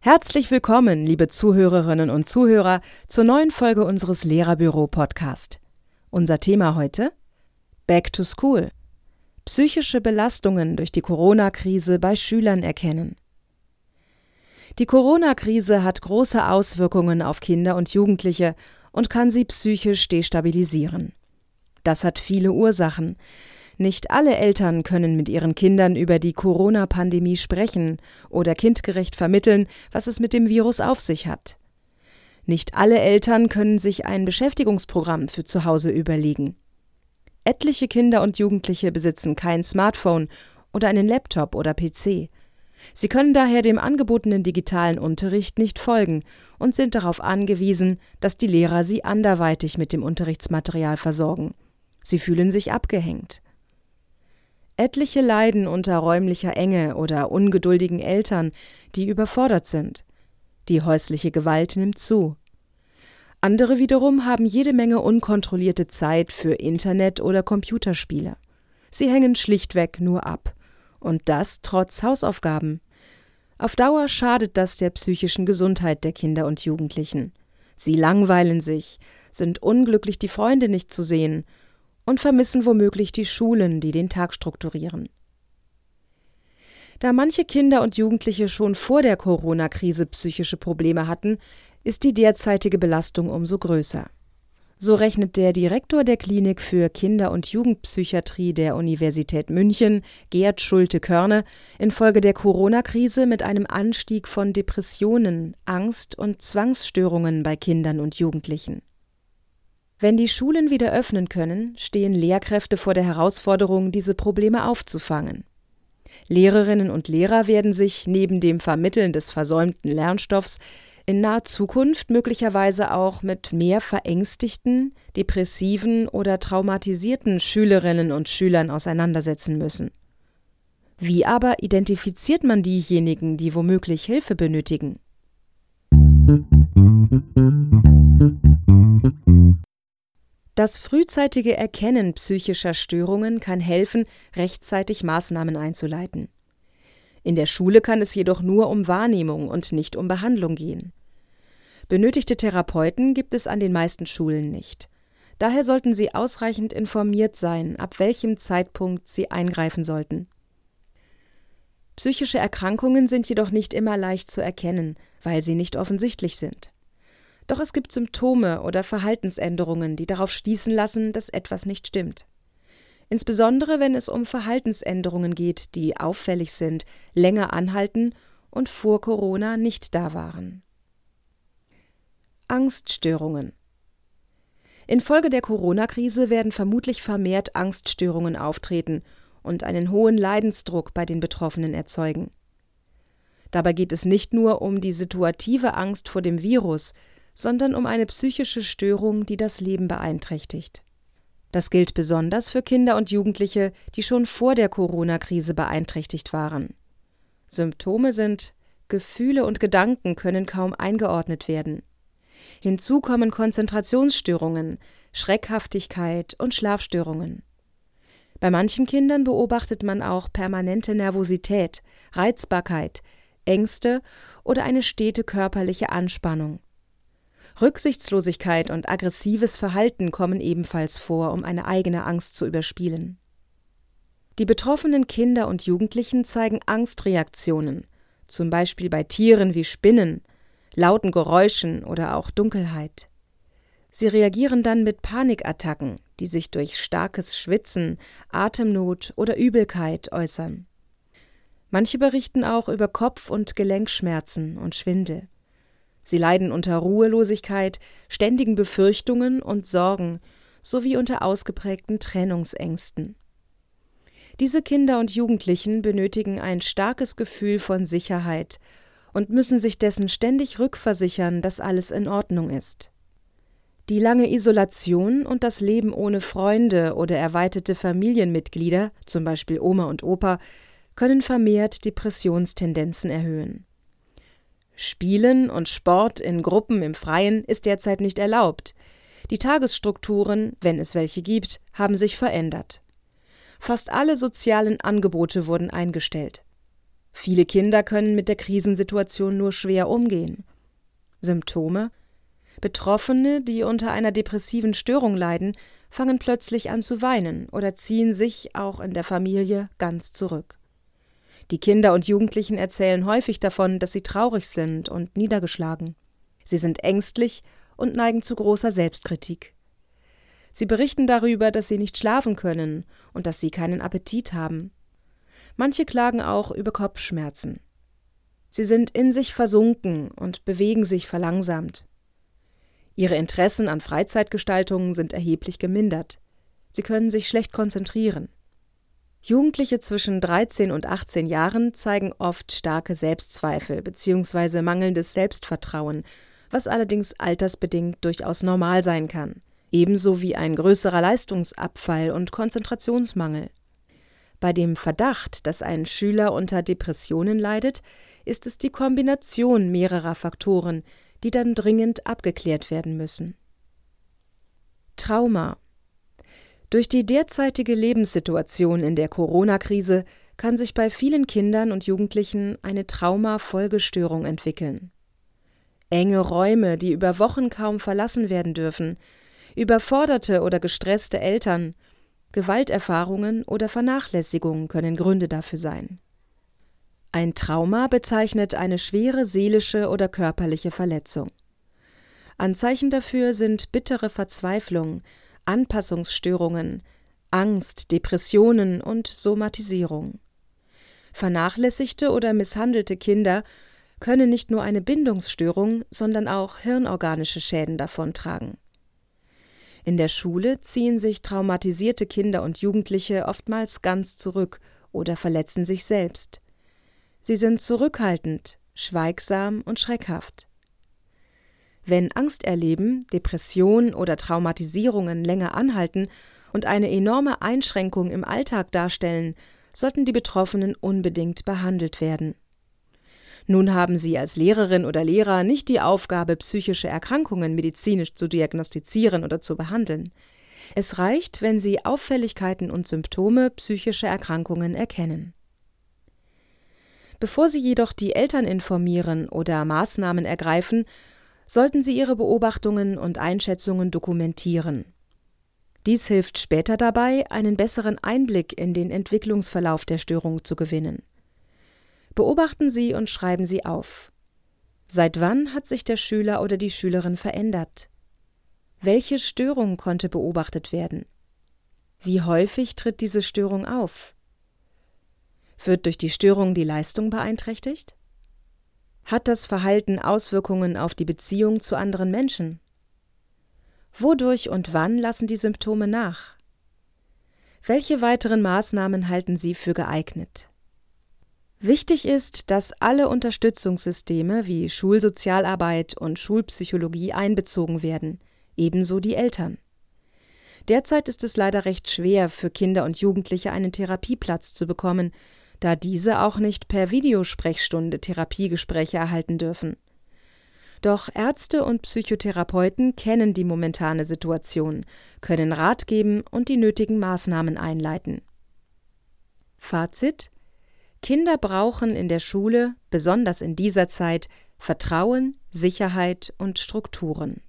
Herzlich willkommen, liebe Zuhörerinnen und Zuhörer, zur neuen Folge unseres Lehrerbüro-Podcast. Unser Thema heute: Back to School. Psychische Belastungen durch die Corona-Krise bei Schülern erkennen. Die Corona-Krise hat große Auswirkungen auf Kinder und Jugendliche und kann sie psychisch destabilisieren. Das hat viele Ursachen. Nicht alle Eltern können mit ihren Kindern über die Corona-Pandemie sprechen oder kindgerecht vermitteln, was es mit dem Virus auf sich hat. Nicht alle Eltern können sich ein Beschäftigungsprogramm für zu Hause überlegen. Etliche Kinder und Jugendliche besitzen kein Smartphone oder einen Laptop oder PC. Sie können daher dem angebotenen digitalen Unterricht nicht folgen und sind darauf angewiesen, dass die Lehrer sie anderweitig mit dem Unterrichtsmaterial versorgen. Sie fühlen sich abgehängt. Etliche leiden unter räumlicher Enge oder ungeduldigen Eltern, die überfordert sind. Die häusliche Gewalt nimmt zu. Andere wiederum haben jede Menge unkontrollierte Zeit für Internet- oder Computerspiele. Sie hängen schlichtweg nur ab. Und das trotz Hausaufgaben. Auf Dauer schadet das der psychischen Gesundheit der Kinder und Jugendlichen. Sie langweilen sich, sind unglücklich, die Freunde nicht zu sehen, und vermissen womöglich die Schulen, die den Tag strukturieren. Da manche Kinder und Jugendliche schon vor der Corona-Krise psychische Probleme hatten, ist die derzeitige Belastung umso größer. So rechnet der Direktor der Klinik für Kinder- und Jugendpsychiatrie der Universität München, Gerd Schulte-Körne, infolge der Corona-Krise mit einem Anstieg von Depressionen, Angst und Zwangsstörungen bei Kindern und Jugendlichen. Wenn die Schulen wieder öffnen können, stehen Lehrkräfte vor der Herausforderung, diese Probleme aufzufangen. Lehrerinnen und Lehrer werden sich neben dem Vermitteln des versäumten Lernstoffs in naher Zukunft möglicherweise auch mit mehr verängstigten, depressiven oder traumatisierten Schülerinnen und Schülern auseinandersetzen müssen. Wie aber identifiziert man diejenigen, die womöglich Hilfe benötigen? Das frühzeitige Erkennen psychischer Störungen kann helfen, rechtzeitig Maßnahmen einzuleiten. In der Schule kann es jedoch nur um Wahrnehmung und nicht um Behandlung gehen. Benötigte Therapeuten gibt es an den meisten Schulen nicht. Daher sollten sie ausreichend informiert sein, ab welchem Zeitpunkt sie eingreifen sollten. Psychische Erkrankungen sind jedoch nicht immer leicht zu erkennen, weil sie nicht offensichtlich sind. Doch es gibt Symptome oder Verhaltensänderungen, die darauf schließen lassen, dass etwas nicht stimmt. Insbesondere wenn es um Verhaltensänderungen geht, die auffällig sind, länger anhalten und vor Corona nicht da waren. Angststörungen. Infolge der Corona-Krise werden vermutlich vermehrt Angststörungen auftreten und einen hohen Leidensdruck bei den Betroffenen erzeugen. Dabei geht es nicht nur um die situative Angst vor dem Virus, sondern um eine psychische Störung, die das Leben beeinträchtigt. Das gilt besonders für Kinder und Jugendliche, die schon vor der Corona-Krise beeinträchtigt waren. Symptome sind: Gefühle und Gedanken können kaum eingeordnet werden. Hinzu kommen Konzentrationsstörungen, Schreckhaftigkeit und Schlafstörungen. Bei manchen Kindern beobachtet man auch permanente Nervosität, Reizbarkeit, Ängste oder eine stete körperliche Anspannung. Rücksichtslosigkeit und aggressives Verhalten kommen ebenfalls vor, um eine eigene Angst zu überspielen. Die betroffenen Kinder und Jugendlichen zeigen Angstreaktionen, zum Beispiel bei Tieren wie Spinnen, lauten Geräuschen oder auch Dunkelheit. Sie reagieren dann mit Panikattacken, die sich durch starkes Schwitzen, Atemnot oder Übelkeit äußern. Manche berichten auch über Kopf- und Gelenkschmerzen und Schwindel. Sie leiden unter Ruhelosigkeit, ständigen Befürchtungen und Sorgen sowie unter ausgeprägten Trennungsängsten. Diese Kinder und Jugendlichen benötigen ein starkes Gefühl von Sicherheit und müssen sich dessen ständig rückversichern, dass alles in Ordnung ist. Die lange Isolation und das Leben ohne Freunde oder erweiterte Familienmitglieder, zum Beispiel Oma und Opa, können vermehrt Depressionstendenzen erhöhen. Spielen und Sport in Gruppen im Freien ist derzeit nicht erlaubt. Die Tagesstrukturen, wenn es welche gibt, haben sich verändert. Fast alle sozialen Angebote wurden eingestellt. Viele Kinder können mit der Krisensituation nur schwer umgehen. Symptome? Betroffene, die unter einer depressiven Störung leiden, fangen plötzlich an zu weinen oder ziehen sich, auch in der Familie, ganz zurück. Die Kinder und Jugendlichen erzählen häufig davon, dass sie traurig sind und niedergeschlagen. Sie sind ängstlich und neigen zu großer Selbstkritik. Sie berichten darüber, dass sie nicht schlafen können und dass sie keinen Appetit haben. Manche klagen auch über Kopfschmerzen. Sie sind in sich versunken und bewegen sich verlangsamt. Ihre Interessen an Freizeitgestaltungen sind erheblich gemindert. Sie können sich schlecht konzentrieren. Jugendliche zwischen 13 und 18 Jahren zeigen oft starke Selbstzweifel bzw. mangelndes Selbstvertrauen, was allerdings altersbedingt durchaus normal sein kann, ebenso wie ein größerer Leistungsabfall und Konzentrationsmangel. Bei dem Verdacht, dass ein Schüler unter Depressionen leidet, ist es die Kombination mehrerer Faktoren, die dann dringend abgeklärt werden müssen. Trauma. Durch die derzeitige Lebenssituation in der Corona-Krise kann sich bei vielen Kindern und Jugendlichen eine Traumafolgestörung entwickeln. Enge Räume, die über Wochen kaum verlassen werden dürfen, überforderte oder gestresste Eltern, Gewalterfahrungen oder Vernachlässigungen können Gründe dafür sein. Ein Trauma bezeichnet eine schwere seelische oder körperliche Verletzung. Anzeichen dafür sind bittere Verzweiflung, Anpassungsstörungen, Angst, Depressionen und Somatisierung. Vernachlässigte oder misshandelte Kinder können nicht nur eine Bindungsstörung, sondern auch hirnorganische Schäden davontragen. In der Schule ziehen sich traumatisierte Kinder und Jugendliche oftmals ganz zurück oder verletzen sich selbst. Sie sind zurückhaltend, schweigsam und schreckhaft. Wenn Angsterleben, Depressionen oder Traumatisierungen länger anhalten und eine enorme Einschränkung im Alltag darstellen, sollten die Betroffenen unbedingt behandelt werden. Nun haben Sie als Lehrerin oder Lehrer nicht die Aufgabe, psychische Erkrankungen medizinisch zu diagnostizieren oder zu behandeln. Es reicht, wenn Sie Auffälligkeiten und Symptome psychischer Erkrankungen erkennen. Bevor Sie jedoch die Eltern informieren oder Maßnahmen ergreifen, sollten Sie Ihre Beobachtungen und Einschätzungen dokumentieren. Dies hilft später dabei, einen besseren Einblick in den Entwicklungsverlauf der Störung zu gewinnen. Beobachten Sie und schreiben Sie auf. Seit wann hat sich der Schüler oder die Schülerin verändert? Welche Störung konnte beobachtet werden? Wie häufig tritt diese Störung auf? Wird durch die Störung die Leistung beeinträchtigt? Hat das Verhalten Auswirkungen auf die Beziehung zu anderen Menschen? Wodurch und wann lassen die Symptome nach? Welche weiteren Maßnahmen halten Sie für geeignet? Wichtig ist, dass alle Unterstützungssysteme wie Schulsozialarbeit und Schulpsychologie einbezogen werden, ebenso die Eltern. Derzeit ist es leider recht schwer, für Kinder und Jugendliche einen Therapieplatz zu bekommen, da diese auch nicht per Videosprechstunde Therapiegespräche erhalten dürfen. Doch Ärzte und Psychotherapeuten kennen die momentane Situation, können Rat geben und die nötigen Maßnahmen einleiten. Fazit: Kinder brauchen in der Schule, besonders in dieser Zeit, Vertrauen, Sicherheit und Strukturen.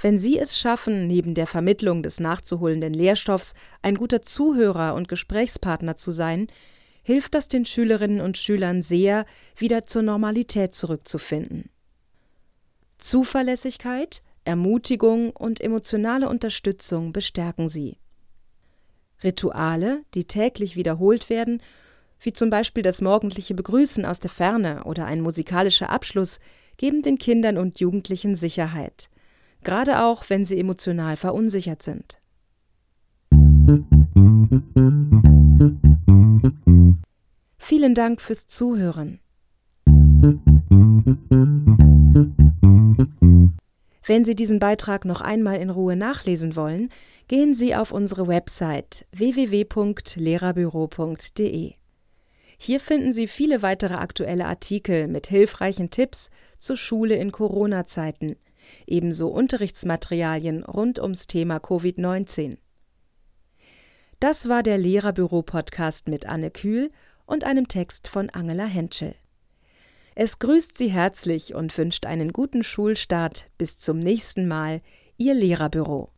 Wenn Sie es schaffen, neben der Vermittlung des nachzuholenden Lehrstoffs ein guter Zuhörer und Gesprächspartner zu sein, hilft das den Schülerinnen und Schülern sehr, wieder zur Normalität zurückzufinden. Zuverlässigkeit, Ermutigung und emotionale Unterstützung bestärken sie. Rituale, die täglich wiederholt werden, wie zum Beispiel das morgendliche Begrüßen aus der Ferne oder ein musikalischer Abschluss, geben den Kindern und Jugendlichen Sicherheit, gerade auch, wenn sie emotional verunsichert sind. Vielen Dank fürs Zuhören. Wenn Sie diesen Beitrag noch einmal in Ruhe nachlesen wollen, gehen Sie auf unsere Website www.lehrerbüro.de. Hier finden Sie viele weitere aktuelle Artikel mit hilfreichen Tipps zur Schule in Corona-Zeiten, ebenso Unterrichtsmaterialien rund ums Thema Covid-19. Das war der Lehrerbüro-Podcast mit Anne Kühl und einem Text von Angela Hentschel. Es grüßt Sie herzlich und wünscht einen guten Schulstart. Bis zum nächsten Mal, Ihr Lehrerbüro.